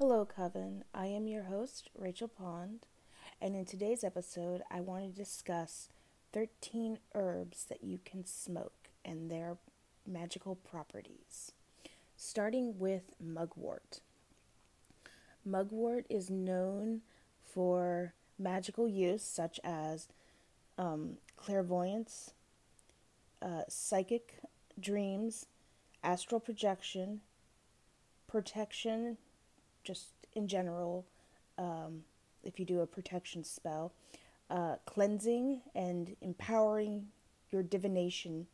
Hello, Coven. I am your host, Rachel Pond, and in today's episode, I want to discuss 13 herbs that you can smoke and their magical properties, starting with mugwort. Mugwort is known for magical use such as clairvoyance, psychic dreams, astral projection, protection, just in general, if you do a protection spell, cleansing and empowering your divination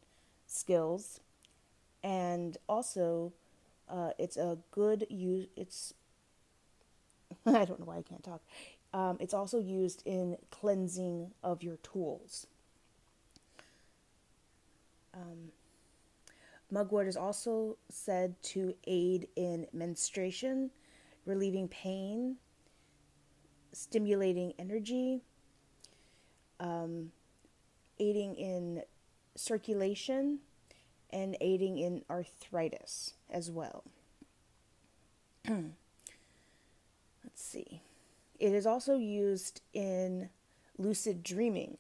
skills, and also it's a good use. I don't know why I can't talk. It's also used in cleansing of your tools. Mugwort is also said to aid in menstruation, relieving pain, stimulating energy, aiding in circulation, and aiding in arthritis as well. Let's see. It is also used in lucid dreaming.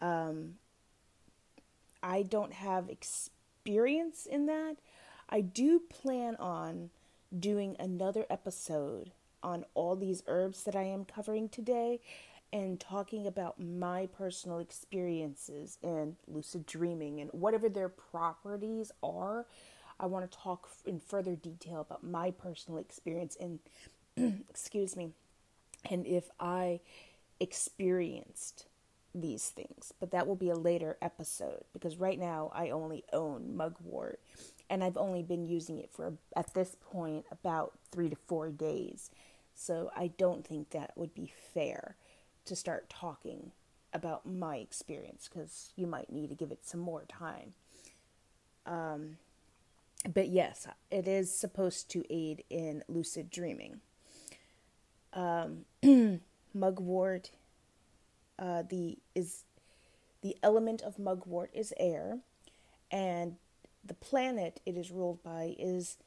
I don't have experience in that. I do plan on doing another episode on all these herbs that I am covering today and talking about my personal experiences in lucid dreaming and whatever their properties are. I want to talk in further detail about my personal experience and excuse me, and if I experienced these things, but that will be a later episode because right now I only own mugwort. And I've only been using it for, at this point, about 3 to 4 days. So I don't think that would be fair to start talking about my experience, because you might need to give it some more time. But yes, it is supposed to aid in lucid dreaming. Mugwort, the element of mugwort is air, and the planet it is ruled by is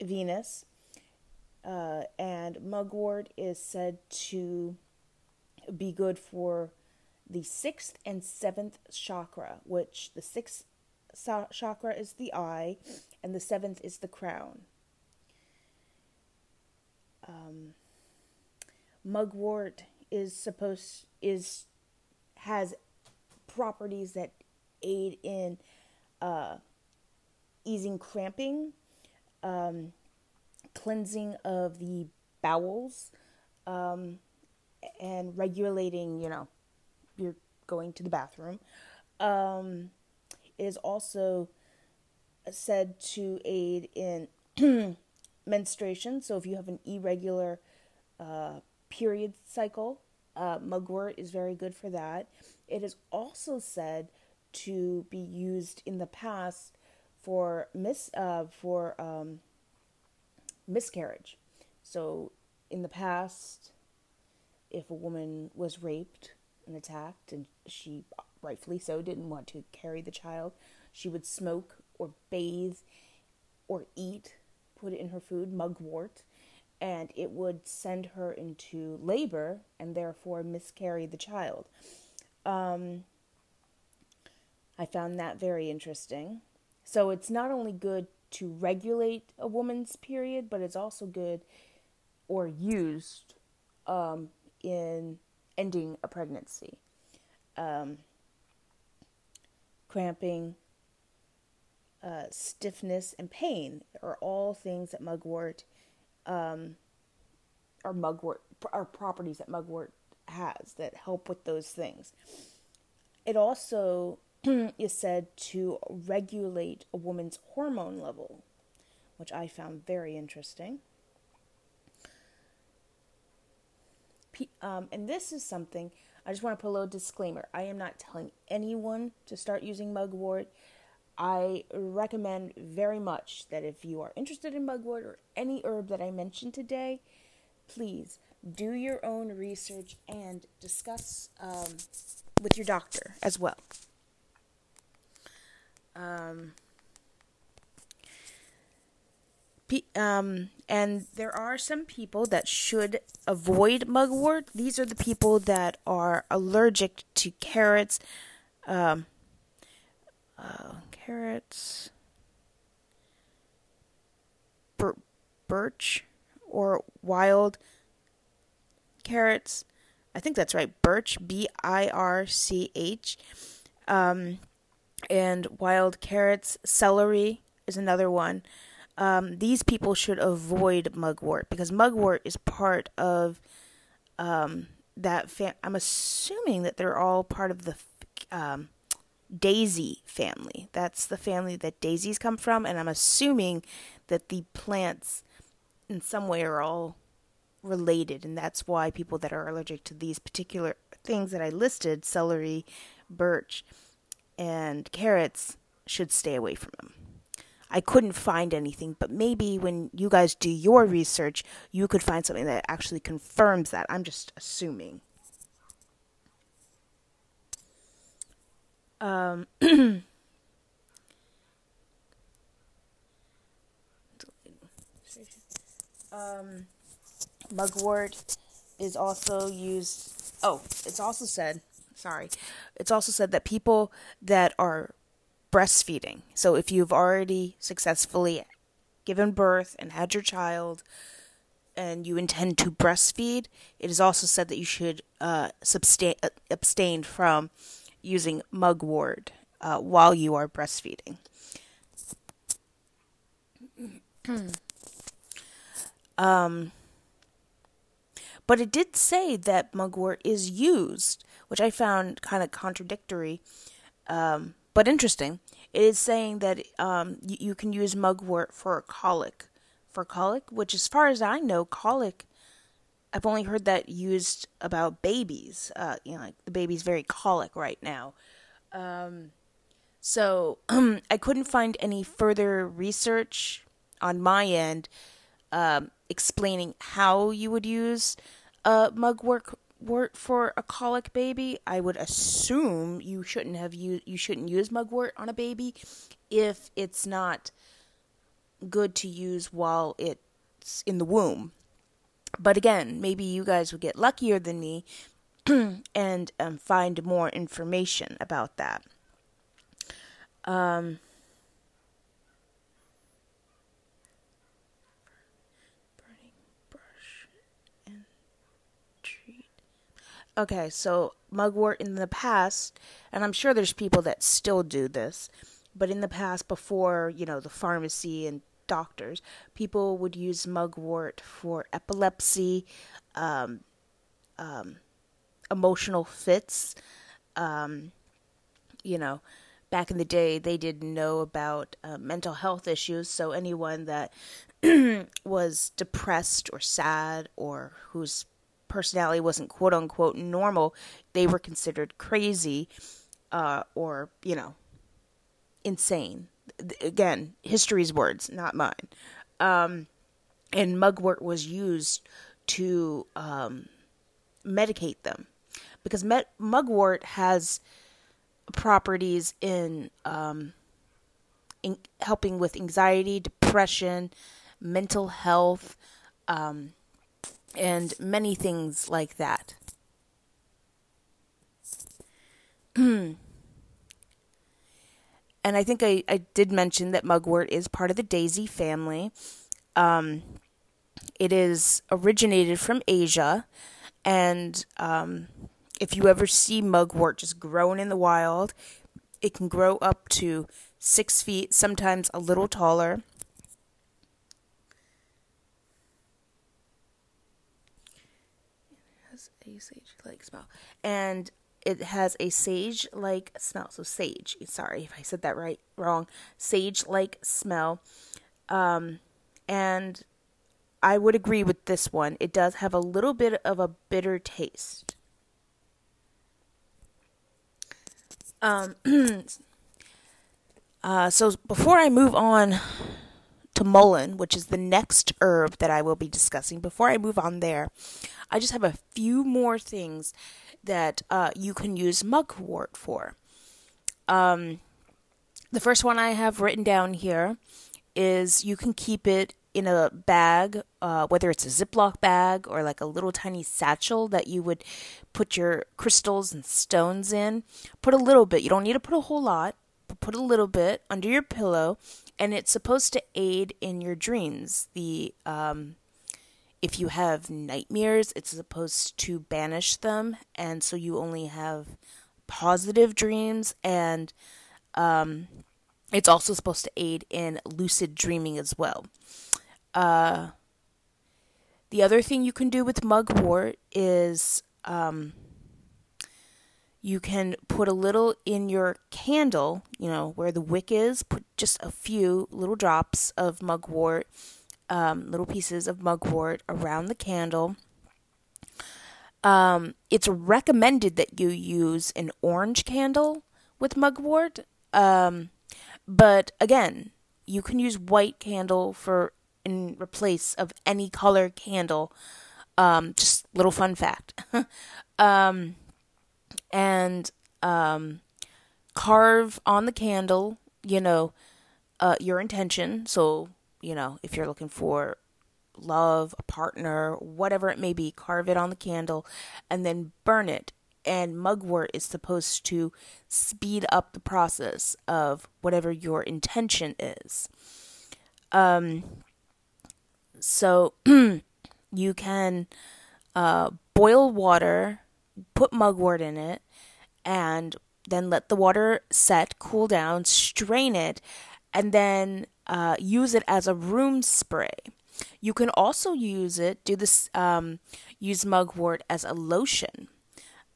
Venus, and mugwort is said to be good for the 6th and 7th chakra, which the 6th chakra is the eye, and the 7th is the crown. Mugwort has properties that aid in easing cramping, cleansing of the bowels, and regulating, you're going to the bathroom. It is also said to aid in menstruation. So if you have an irregular period cycle, mugwort is very good for that. It is also said to be used in the past for miscarriage. So in the past, if a woman was raped and attacked, and she rightfully so didn't want to carry the child, she would smoke or bathe or put it in her food, mugwort, and it would send her into labor and therefore miscarry the child. I found that very interesting. So it's not only good to regulate a woman's period, but it's also good or used in ending a pregnancy. Cramping, stiffness, and pain are all things that are properties that mugwort has that help with those things. It also is said to regulate a woman's hormone level, which I found very interesting. And this is something, I just want to put a little disclaimer. I am not telling anyone to start using mugwort. I recommend very much that if you are interested in mugwort or any herb that I mentioned today, please do your own research and discuss with your doctor as well. And there are some people that should avoid mugwort. These are the people that are allergic to carrots, birch, or wild carrots. I think that's right, birch, B-I-R-C-H, and wild carrots. Celery is another one. These people should avoid mugwort because mugwort is part of that. I'm assuming that they're all part of the daisy family. That's the family that daisies come from, and I'm assuming that the plants in some way are all related, and that's why people that are allergic to these particular things that I listed, celery, birch, and carrots, should stay away from them. I couldn't find anything, but maybe when you guys do your research, you could find something that actually confirms that. I'm just assuming. Mugwort is also used. Oh, it's also said. Sorry, it's also said that people that are breastfeeding. So if you've already successfully given birth and had your child and you intend to breastfeed, it is also said that you should abstain from using mugwort while you are breastfeeding. But it did say that mugwort is used, which I found kind of contradictory. But interesting, it is saying that you can use mugwort for colic, which as far as I know, colic, I've only heard that used about babies. Like the baby's very colic right now. So I couldn't find any further research on my end explaining how you would use mugwort for a colic baby. I would assume you shouldn't use mugwort on a baby if it's not good to use while it's in the womb. But again, maybe you guys would get luckier than me and find more information about that. Okay, so mugwort in the past, and I'm sure there's people that still do this, but in the past, before, the pharmacy and doctors, people would use mugwort for epilepsy, emotional fits. Back in the day, they didn't know about mental health issues, so anyone that was depressed or sad or who's personality wasn't quote unquote normal, they were considered crazy or insane. Again, history's words, not mine. And mugwort was used to medicate them because mugwort has properties in helping with anxiety, depression, mental health, and many things like that. And I think I did mention that mugwort is part of the daisy family. It is originated from Asia. And if you ever see mugwort just grown in the wild, it can grow up to 6 feet, sometimes a little taller. Sage-like smell, and it has a sage-like smell. So sage, sorry if I said that wrong. Sage-like smell, and I would agree with this one. It does have a little bit of a bitter taste. So before I move on to mullein, which is the next herb that I will be discussing, before I move on there, I just have a few more things that you can use mugwort for. The first one I have written down here is you can keep it in a bag, whether it's a Ziploc bag or like a little tiny satchel that you would put your crystals and stones in. Put a little bit. You don't need to put a whole lot, but put a little bit under your pillow, and it's supposed to aid in your dreams. If you have nightmares, it's supposed to banish them, and so you only have positive dreams, and it's also supposed to aid in lucid dreaming as well. The other thing you can do with mugwort is you can put a little in your candle, you know, where the wick is, put just a few little drops of mugwort, little pieces of mugwort around the candle. It's recommended that you use an orange candle with mugwort. But again, you can use white candle in replace of any color candle. Just little fun fact. And carve on the candle, your intention. So, if you're looking for love, a partner, whatever it may be, carve it on the candle and then burn it. And mugwort is supposed to speed up the process of whatever your intention is. So you can boil water, put mugwort in it, and then let the water set, cool down, strain it, and then use it as a room spray. You can also use it, use mugwort as a lotion.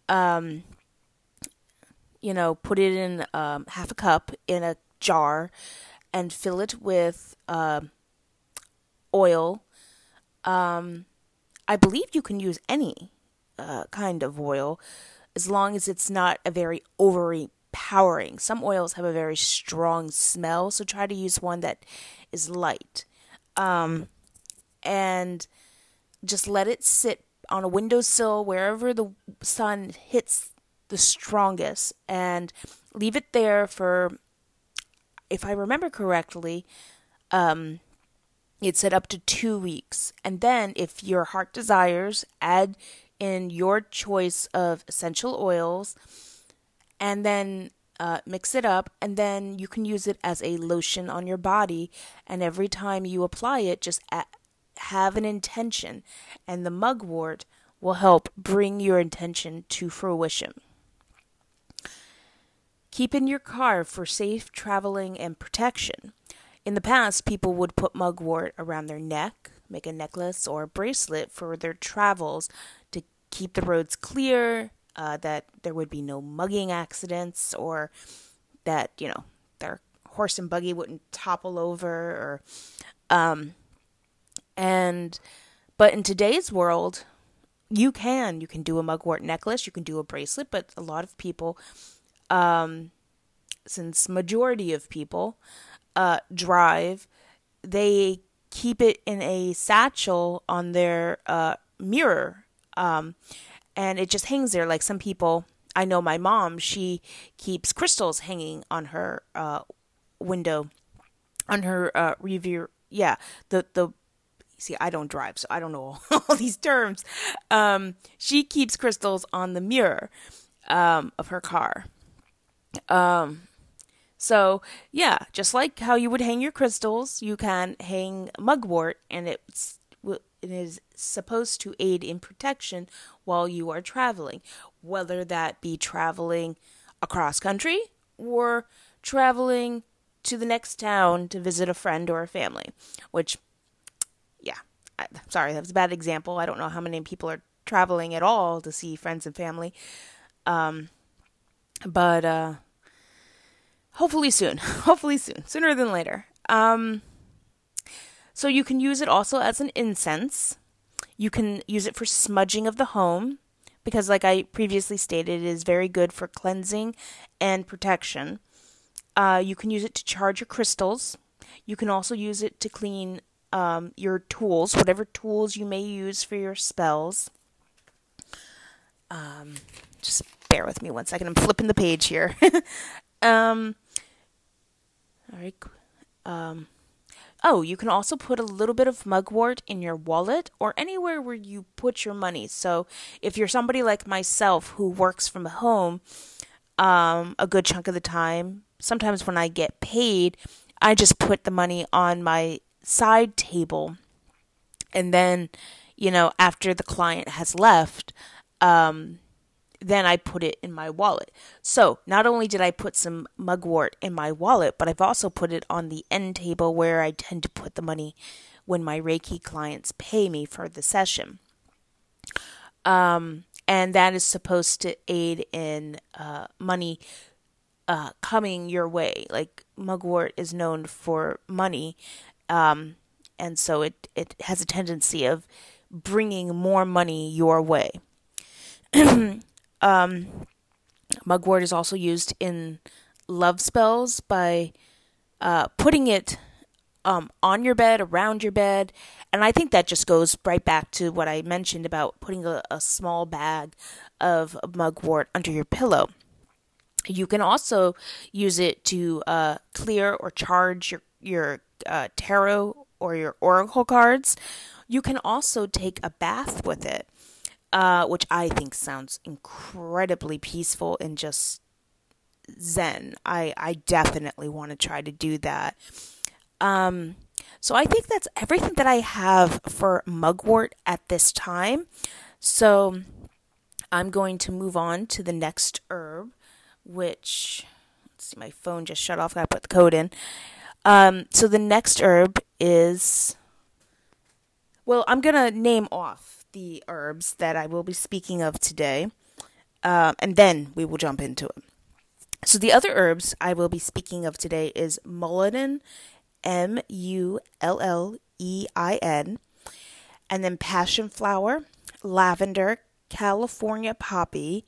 Put it in half a cup in a jar and fill it with oil. I believe you can use any kind of oil as long as it's not a very overpowering. Some oils have a very strong smell, so try to use one that is light. And just let it sit on a windowsill wherever the sun hits the strongest, and leave it there for, if I remember correctly, it said up to 2 weeks. And then if your heart desires, add in your choice of essential oils, and then mix it up, and then you can use it as a lotion on your body. And every time you apply it, just have an intention, and the mugwort will help bring your intention to fruition. Keep in your car for safe traveling and protection. In the past, people would put mugwort around their neck, make a necklace or a bracelet for their travels to keep the roads clear, that there would be no mugging accidents, or that, their horse and buggy wouldn't topple over, or but in today's world, you can do a mugwort necklace, you can do a bracelet, but a lot of people, since majority of people, drive, they keep it in a satchel on their, mirror. And it just hangs there. Like some people, I know my mom, she keeps crystals hanging on her, window, on her, review. Yeah. See, I don't drive, so I don't know all these terms. She keeps crystals on the mirror of her car. Just like how you would hang your crystals, you can hang mugwort, and it is supposed to aid in protection while you are traveling, whether that be traveling across country or traveling to the next town to visit a friend or a family, which... Yeah, I'm sorry, that was a bad example. I don't know how many people are traveling at all to see friends and family. But hopefully soon. Sooner than later. So you can use it also as an incense. You can use it for smudging of the home, because like I previously stated, it is very good for cleansing and protection. You can use it to charge your crystals. You can also use it to clean your tools, whatever tools you may use for your spells. Just bear with me one second. I'm flipping the page here. All right. Oh, you can also put a little bit of mugwort in your wallet or anywhere where you put your money. So if you're somebody like myself who works from home a good chunk of the time, sometimes when I get paid, I just put the money on my side table. And then, you know, after the client has left, then I put it in my wallet. So not only did I put some mugwort in my wallet, but I've also put it on the end table where I tend to put the money when my Reiki clients pay me for the session. And that is supposed to aid in money coming your way. Like mugwort is known for money. And so it has a tendency of bringing more money your way. Mugwort is also used in love spells by putting it on your bed, around your bed. And I think that just goes right back to what I mentioned about putting a small bag of mugwort under your pillow. You can also use it to clear or charge your tarot or your oracle cards. You can also take a bath with it. Which I think sounds incredibly peaceful and just zen. I definitely want to try to do that. So I think that's everything that I have for mugwort at this time. So I'm going to move on to the next herb, which, let's see, my phone just shut off. I put the code in. So the next herb is, well, I'm going to name off the herbs that I will be speaking of today, and then we will jump into it. So the other herbs I will be speaking of today is mullein, M-U-L-L-E-I-N, and then passionflower, lavender, California poppy,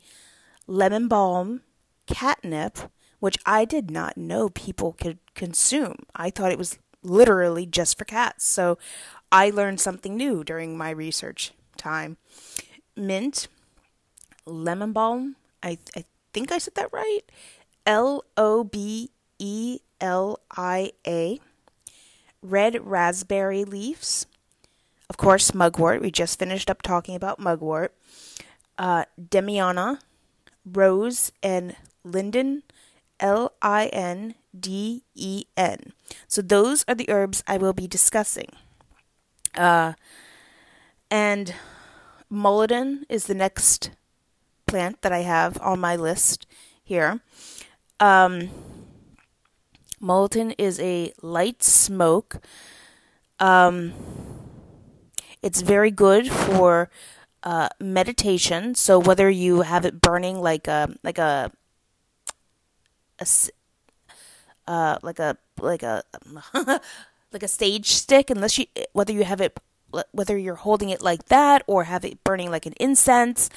lemon balm, catnip, which I did not know people could consume. I thought it was literally just for cats, so I learned something new during my research time. Mint, lemon balm, I think I said that right, Lobelia, red raspberry leaves, of course mugwort, we just finished up talking about mugwort, Damiana, rose, and Linden, Linden. So those are the herbs I will be discussing. And mullein is the next plant that I have on my list here. Mullein is a light smoke. It's very good for meditation. So whether you have it burning like a sage stick, whether you're holding it like that or have it burning like an incense,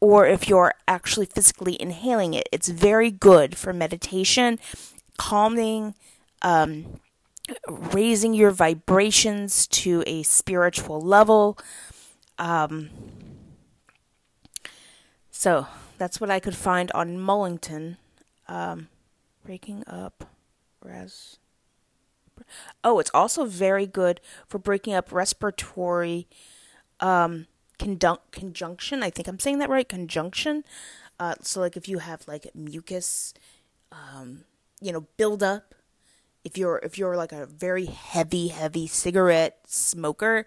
or if you're actually physically inhaling it, it's very good for meditation, calming, raising your vibrations to a spiritual level. So that's what I could find on Mullein. Breaking up res. Oh, it's also very good for breaking up respiratory conjunction. I think I'm saying that right. Conjunction. So like if you have like mucus, build up. If you're like a very heavy cigarette smoker,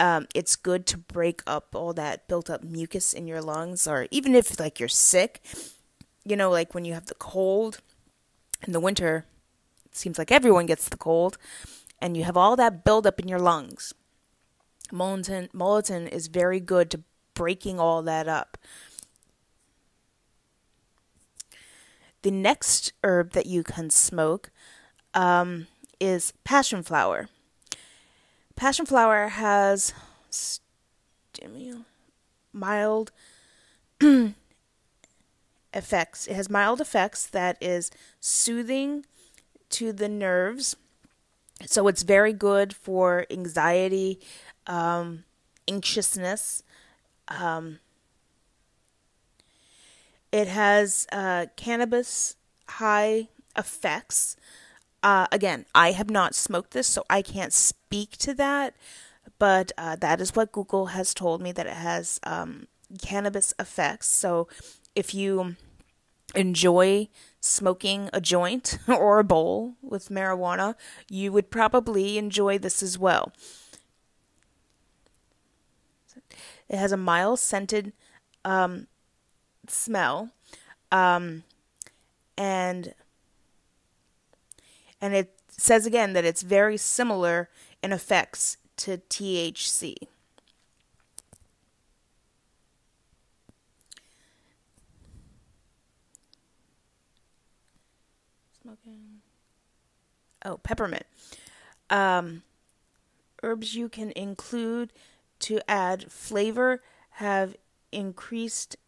it's good to break up all that built up mucus in your lungs. Or even if like you're sick, like when you have the cold in the winter. Seems like everyone gets the cold, and you have all that buildup in your lungs. Mullein is very good to breaking all that up. The next herb that you can smoke is passionflower. Passionflower has mild effects. It has mild effects that is soothing to the nerves, so it's very good for anxiety, anxiousness. It has cannabis high effects, Again, I have not smoked this, so I can't speak to that, but that is what Google has told me, that it has cannabis effects. So if you enjoy smoking a joint or a bowl with marijuana, you would probably enjoy this as well. It has a mild scented smell, and it says again that it's very similar in effects to THC. Smoking. Oh, peppermint. Herbs you can include to add flavor have increased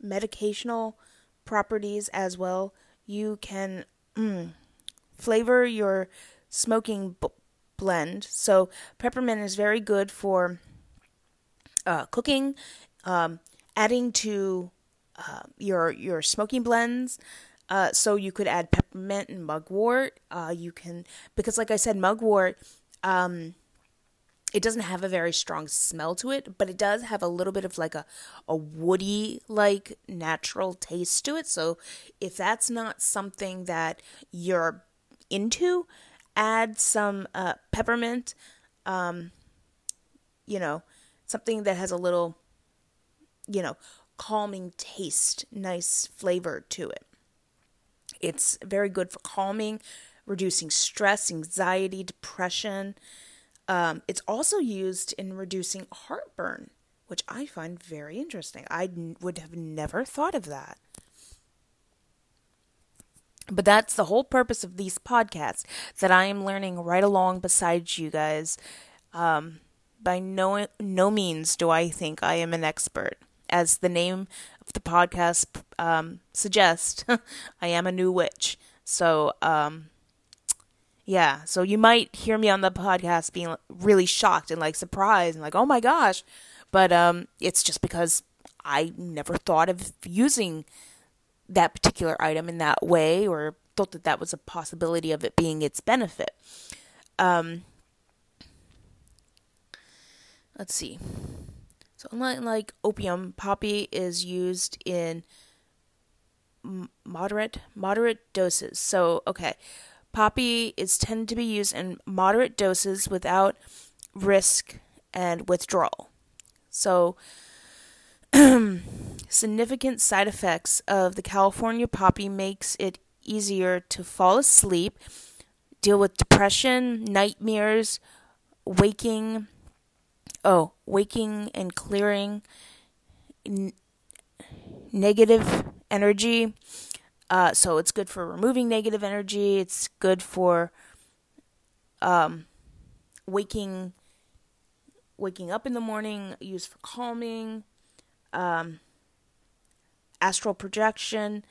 medicinal properties as well. You can flavor your smoking blend. So peppermint is very good for cooking, adding to your smoking blends. So you could add peppermint and mugwort. You can, because like I said, mugwort, it doesn't have a very strong smell to it, but it does have a little bit of like a woody, like natural taste to it. So if that's not something that you're into, add some peppermint, something that has a little, calming taste, nice flavor to it. It's very good for calming, reducing stress, anxiety, depression. It's also used in reducing heartburn, which I find very interesting. I would have never thought of that. But that's the whole purpose of these podcasts, that I am learning right along beside you guys. By no means do I think I am an expert. As the name of the podcast suggests, I am a new witch. So, so you might hear me on the podcast being really shocked and like surprised and like, oh my gosh. But it's just because I never thought of using that particular item in that way, or thought that that was a possibility of it being its benefit. Let's see. So unlike opium, poppy is used in moderate doses. So, okay, poppy is tended to be used in moderate doses without risk and withdrawal. So, significant side effects of the California poppy makes it easier to fall asleep, deal with depression, nightmares, waking and clearing, negative energy. So it's good for removing negative energy. It's good for waking up in the morning, used for calming, astral projection,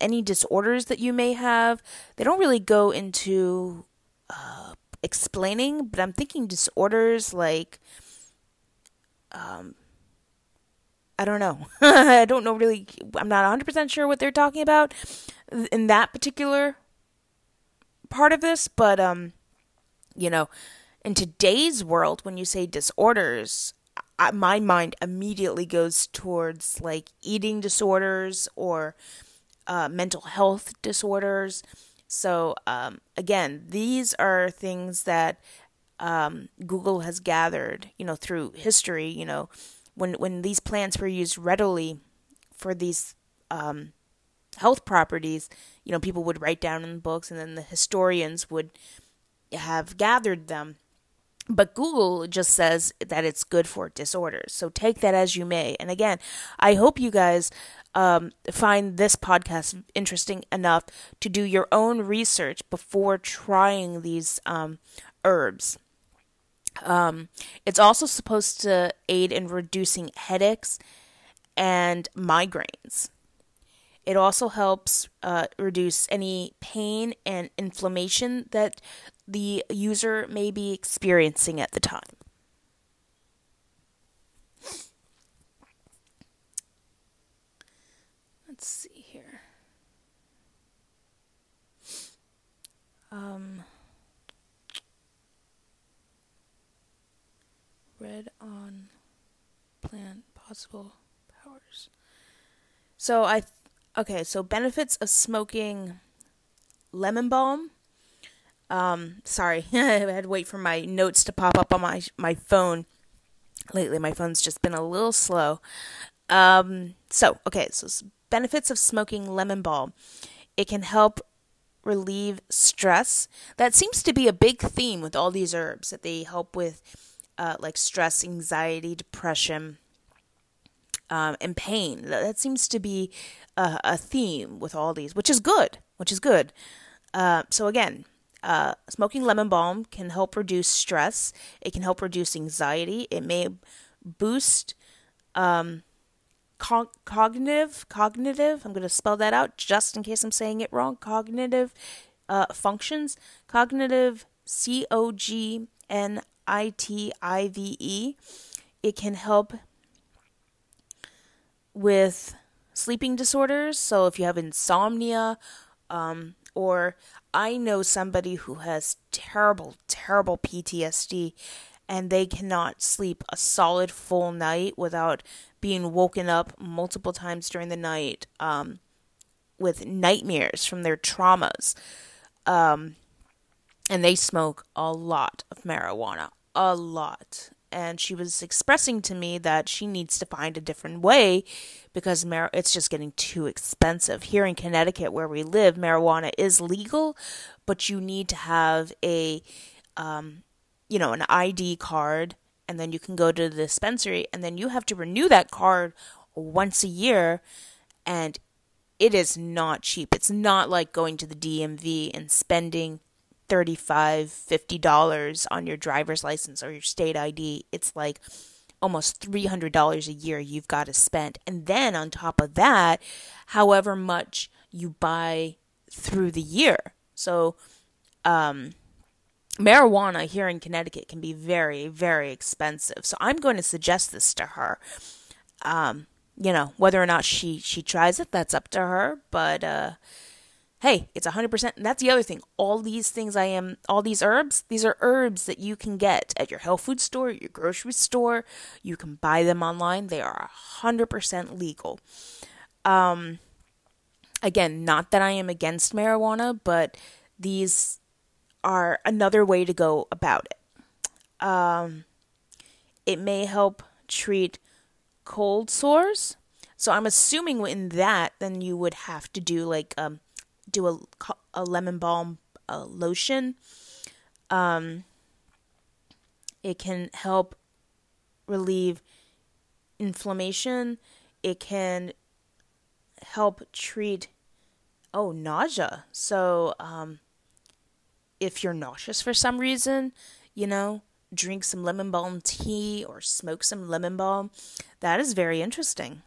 any disorders that you may have. They don't really go into explaining, but I'm thinking disorders like, I don't know. I'm not 100% sure what they're talking about in that particular part of this, but, in today's world, when you say disorders, my mind immediately goes towards like eating disorders or mental health disorders. So, again, these are things that, Google has gathered, through history, when these plants were used readily for these, health properties, people would write down in books, and then the historians would have gathered them. But Google just says that it's good for disorders. So take that as you may. And again, I hope you guys find this podcast interesting enough to do your own research before trying these herbs. It's also supposed to aid in reducing headaches and migraines. It also helps reduce any pain and inflammation that the user may be experiencing at the time. Let's see here. Read on plant possible powers. So okay, so benefits of smoking lemon balm. Sorry, I had to wait for my notes to pop up on my phone. Lately, my phone's just been a little slow. So benefits of smoking lemon balm. It can help relieve stress. That seems to be a big theme with all these herbs, that they help with like stress, anxiety, depression, and pain. That seems to be a theme with all these, which is good. So again, smoking lemon balm can help reduce stress. It can help reduce anxiety. It may boost cognitive. I'm going to spell that out just in case I'm saying it wrong. Cognitive functions. Cognitive, COGNITIVE. It can help with sleeping disorders. So if you have insomnia, or I know somebody who has terrible, terrible PTSD, and they cannot sleep a solid full night without being woken up multiple times during the night with nightmares from their traumas. And they smoke a lot of marijuana, a lot. And she was expressing to me that she needs to find a different way because it's just getting too expensive. Here in Connecticut, where we live, marijuana is legal, but you need to have an ID card, and then you can go to the dispensary, and then you have to renew that card once a year, and it is not cheap. It's not like going to the DMV and spending $35, $50 on your driver's license or your state ID. It's like almost $300 a year you've got to spend. And then on top of that, however much you buy through the year. So marijuana here in Connecticut can be very, very expensive. So I'm going to suggest this to her. Whether or not she tries it, that's up to her. But hey, it's 100%. And that's the other thing. All these herbs, these are herbs that you can get at your health food store, your grocery store. You can buy them online. They are 100% legal. Again, not that I am against marijuana, but these are another way to go about it. It may help treat cold sores. So I'm assuming in that, then you would have to do a lemon balm lotion. It can help relieve inflammation. It can help treat nausea. So if you're nauseous for some reason, drink some lemon balm tea or smoke some lemon balm. That is very interesting.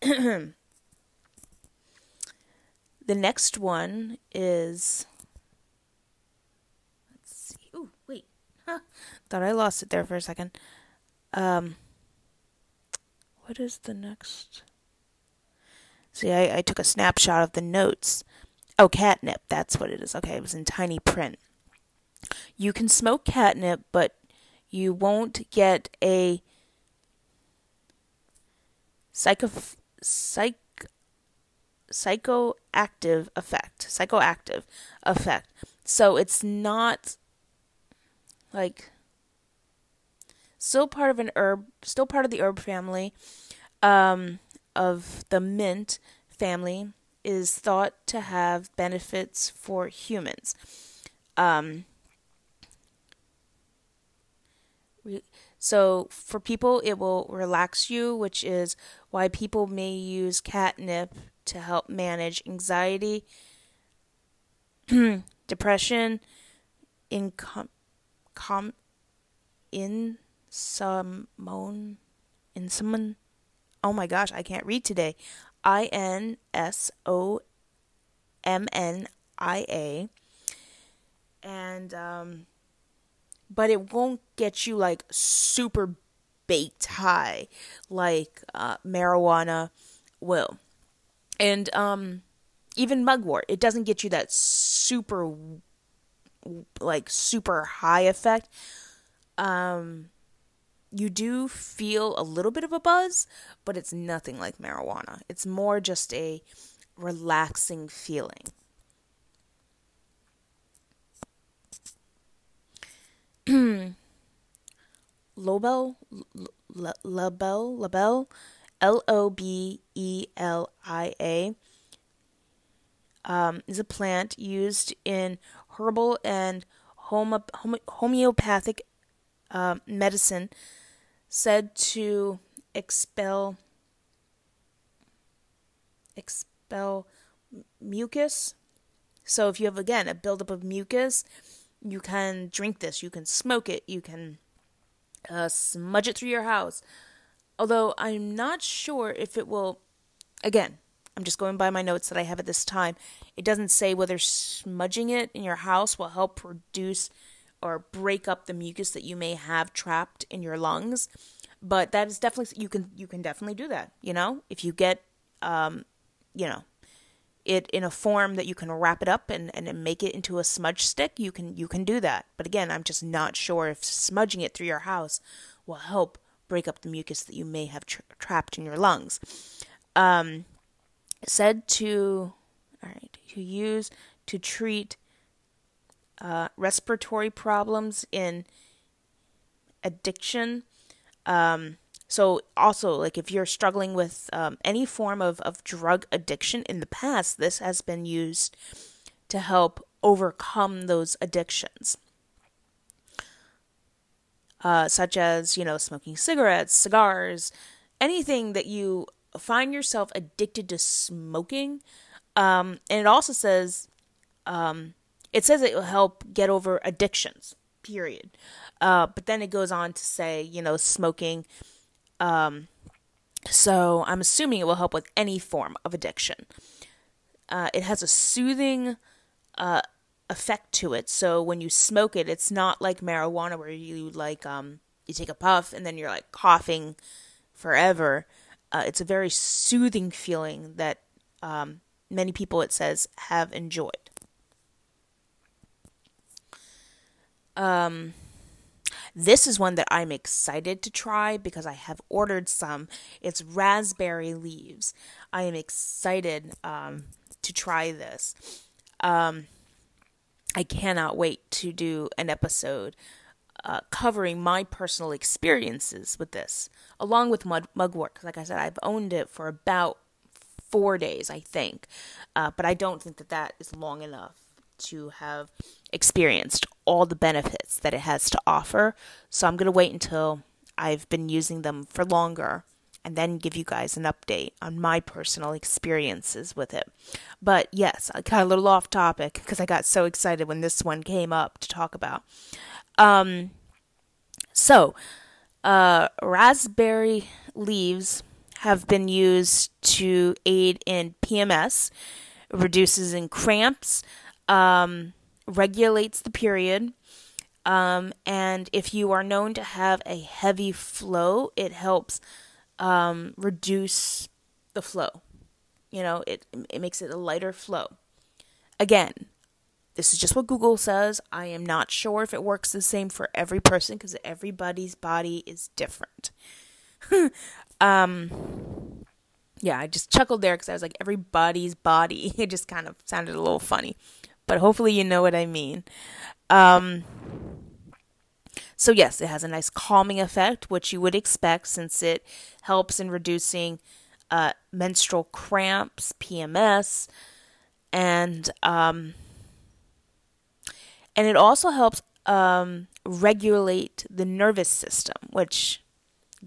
The next one is, let's see. Oh, wait. Thought I lost it there for a second. What is the next? See, I took a snapshot of the notes. Oh, catnip. That's what it is. Okay, it was in tiny print. You can smoke catnip, but you won't get a psychoactive effect. So it's not like, still part of the herb family, of the mint family, is thought to have benefits for humans. So for people, it will relax you, which is why people may use catnip to help manage anxiety, depression, insomnia. Oh my gosh, I can't read today. insomnia, and but it won't get you like super baked high like marijuana will. And Even mugwort, it doesn't get you that super, like, super high effect. You do feel a little bit of a buzz, but it's nothing like marijuana. It's more just a relaxing feeling. Lobelia, Lobelia, is a plant used in herbal and homeopathic medicine, said to expel mucus. So if you have, again, a buildup of mucus, you can drink this, you can smoke it, you can smudge it through your house. Although I'm not sure if it will, again, I'm just going by my notes that I have at this time. It doesn't say whether smudging it in your house will help reduce or break up the mucus that you may have trapped in your lungs. But that is definitely, you can definitely do that, you know? If you get, it in a form that you can wrap it up and make it into a smudge stick, you can do that. But again, I'm just not sure if smudging it through your house will help break up the mucus that you may have trapped in your lungs. Said to use to treat respiratory problems in addiction. So also, like, if you're struggling with any form of drug addiction in the past, this has been used to help overcome those addictions, such as, smoking cigarettes, cigars, anything that you find yourself addicted to smoking. And it also says, it will help get over addictions, period. But then it goes on to say, smoking. So I'm assuming it will help with any form of addiction. It has a soothing effect to it. So when you smoke it, it's not like marijuana where you you take a puff and then you're like coughing forever. It's a very soothing feeling that many people, it says, have enjoyed. This is one that I'm excited to try because I have ordered some. It's raspberry leaves. I am excited to try this. I cannot wait to do an episode covering my personal experiences with this, along with mugwort. Like I said, I've owned it for about 4 days, I think. But I don't think that is long enough to have experienced all the benefits that it has to offer. So I'm going to wait until I've been using them for longer and then give you guys an update on my personal experiences with it. But yes, I got a little off topic because I got so excited when this one came up to talk about. So raspberry leaves have been used to aid in PMS, reduces in cramps, regulates the period, and if you are known to have a heavy flow, it helps reduce the flow. It makes it a lighter flow. Again, this is just what Google says. I am not sure if it works the same for every person because everybody's body is different. Yeah, I just chuckled there because I was like, everybody's body. It just kind of sounded a little funny. But hopefully you know what I mean. So yes, it has a nice calming effect, which you would expect since it helps in reducing menstrual cramps, PMS, and it also helps regulate the nervous system, which,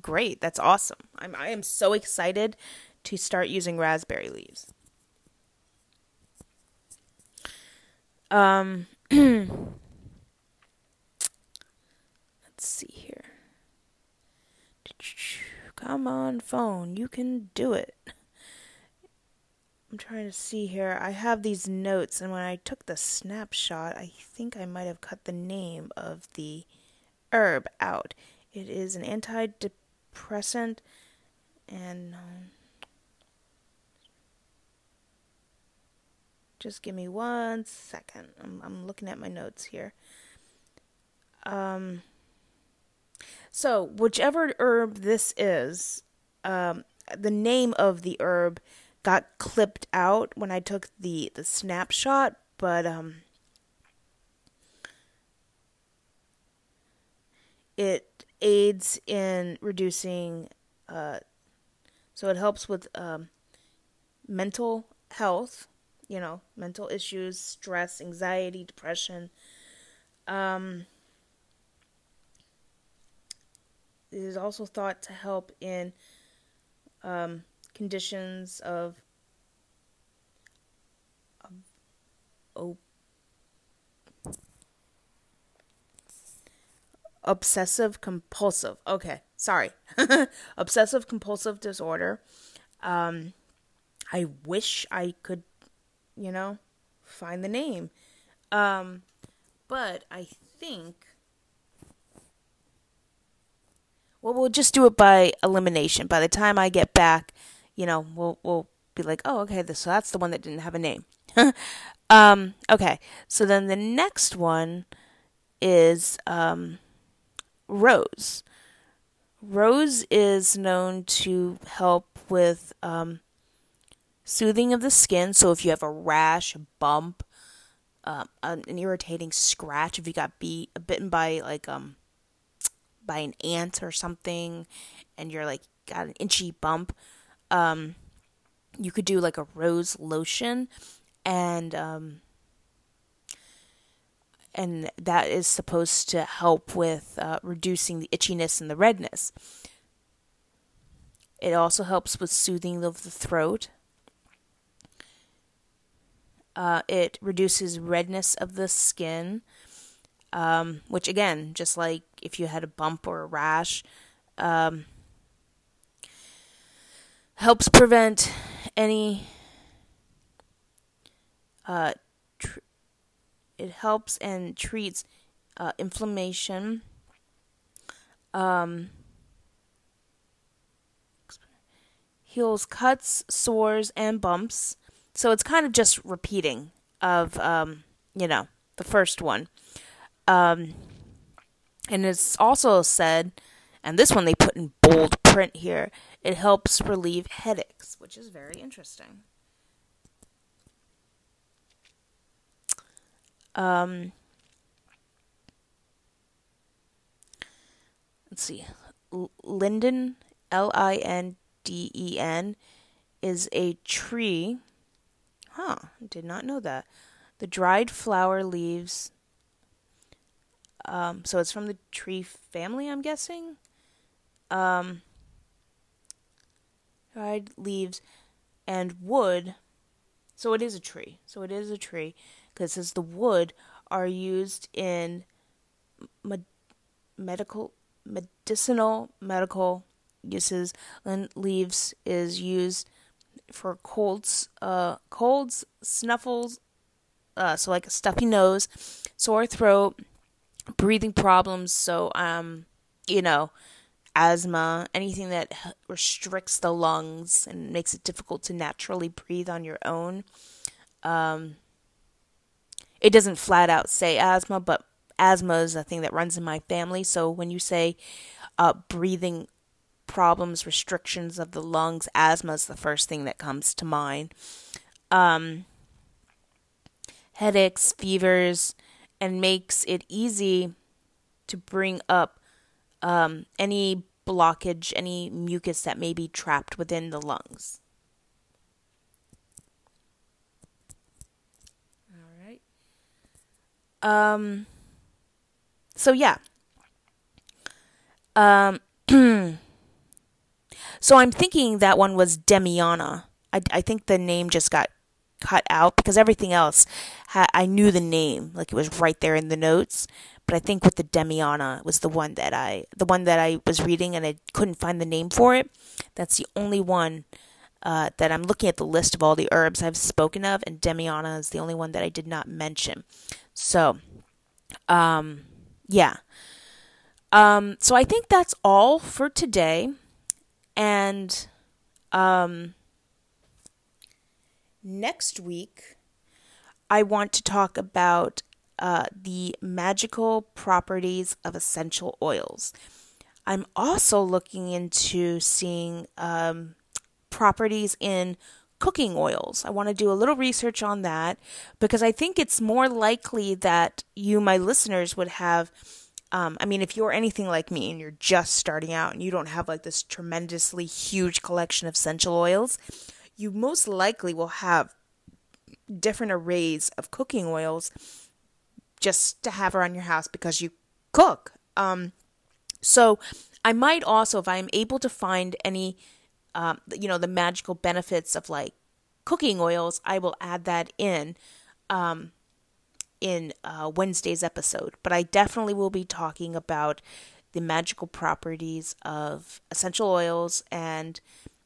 great, that's awesome. I am so excited to start using raspberry leaves. Let's see here. Come on, phone. You can do it. I'm trying to see here. I have these notes, and when I took the snapshot, I think I might have cut the name of the herb out. It is an antidepressant and Just give me 1 second. I'm looking at my notes here. So whichever herb this is, the name of the herb got clipped out when I took the snapshot, but it aids in reducing, so it helps with mental health, you know, mental issues, stress, anxiety, depression. It is also thought to help in conditions of obsessive compulsive. Okay, sorry. Obsessive compulsive disorder. I wish I could, you know, find the name. But I think, well, we'll just do it by elimination. By the time I get back, you know, we'll be like, oh, okay, so that's the one that didn't have a name. Okay, so then the next one is rose. Rose is known to help with soothing of the skin. So if you have a rash, a bump, an irritating scratch, if you got bitten by like by an ant or something, and you're like got an itchy bump, you could do like a rose lotion, and that is supposed to help with reducing the itchiness and the redness. It also helps with soothing of the throat. It reduces redness of the skin. Which again, just like if you had a bump or a rash, helps prevent any, it helps and treats inflammation, heals cuts, sores, and bumps. So it's kind of just repeating of, you know, the first one. And it's also said, and this one they put in bold print here, it helps relieve headaches, which is very interesting. Let's see. Linden, Linden, is a tree. Huh, did not know that. The dried flower leaves. So it's from the tree family, I'm guessing. Dried leaves and wood. So it is a tree. Because it says the wood are used in medicinal uses. And leaves is used for colds, snuffles, so like a stuffy nose, sore throat, breathing problems, so you know, asthma, anything that restricts the lungs and makes it difficult to naturally breathe on your own. It doesn't flat out say asthma, but asthma is a thing that runs in my family. So when you say breathing problems, restrictions of the lungs, asthma is the first thing that comes to mind. Headaches, fevers, and makes it easy to bring up any blockage, any mucus that may be trapped within the lungs. All right. So yeah. So I'm thinking that one was Damiana. I think the name just got cut out because everything else I knew the name, like it was right there in the notes, but I think with the Damiana was the one that I was reading and I couldn't find the name for it. That's the only one that I'm looking at the list of all the herbs I've spoken of, and Damiana is the only one that I did not mention. So yeah. So I think that's all for today, and next week, I want to talk about the magical properties of essential oils. I'm also looking into seeing properties in cooking oils. I want to do a little research on that because I think it's more likely that you, my listeners, would have, if you're anything like me and you're just starting out and you don't have like this tremendously huge collection of essential oils, you most likely will have different arrays of cooking oils just to have around your house because you cook. So I might also, if I'm able to find any, the magical benefits of like cooking oils, I will add that in Wednesday's episode. But I definitely will be talking about the magical properties of essential oils and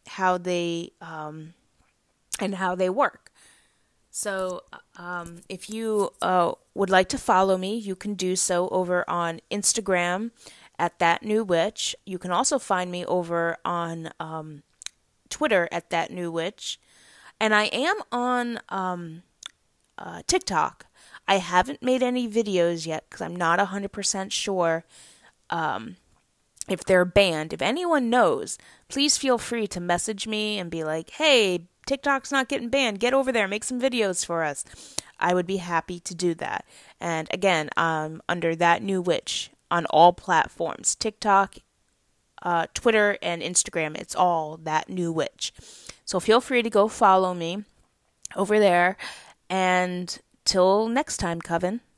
how they work. So if you would like to follow me, you can do so over on Instagram at That New Witch. You can also find me over on Twitter at That New Witch. And I am on TikTok. I haven't made any videos yet because I'm not 100% sure if they're banned. If anyone knows, please feel free to message me and be like, hey, TikTok's not getting banned. Get over there. Make some videos for us. I would be happy to do that. And again, under That New Witch on all platforms. TikTok, Twitter, and Instagram. It's all That New Witch. So feel free to go follow me over there. And till next time, Coven.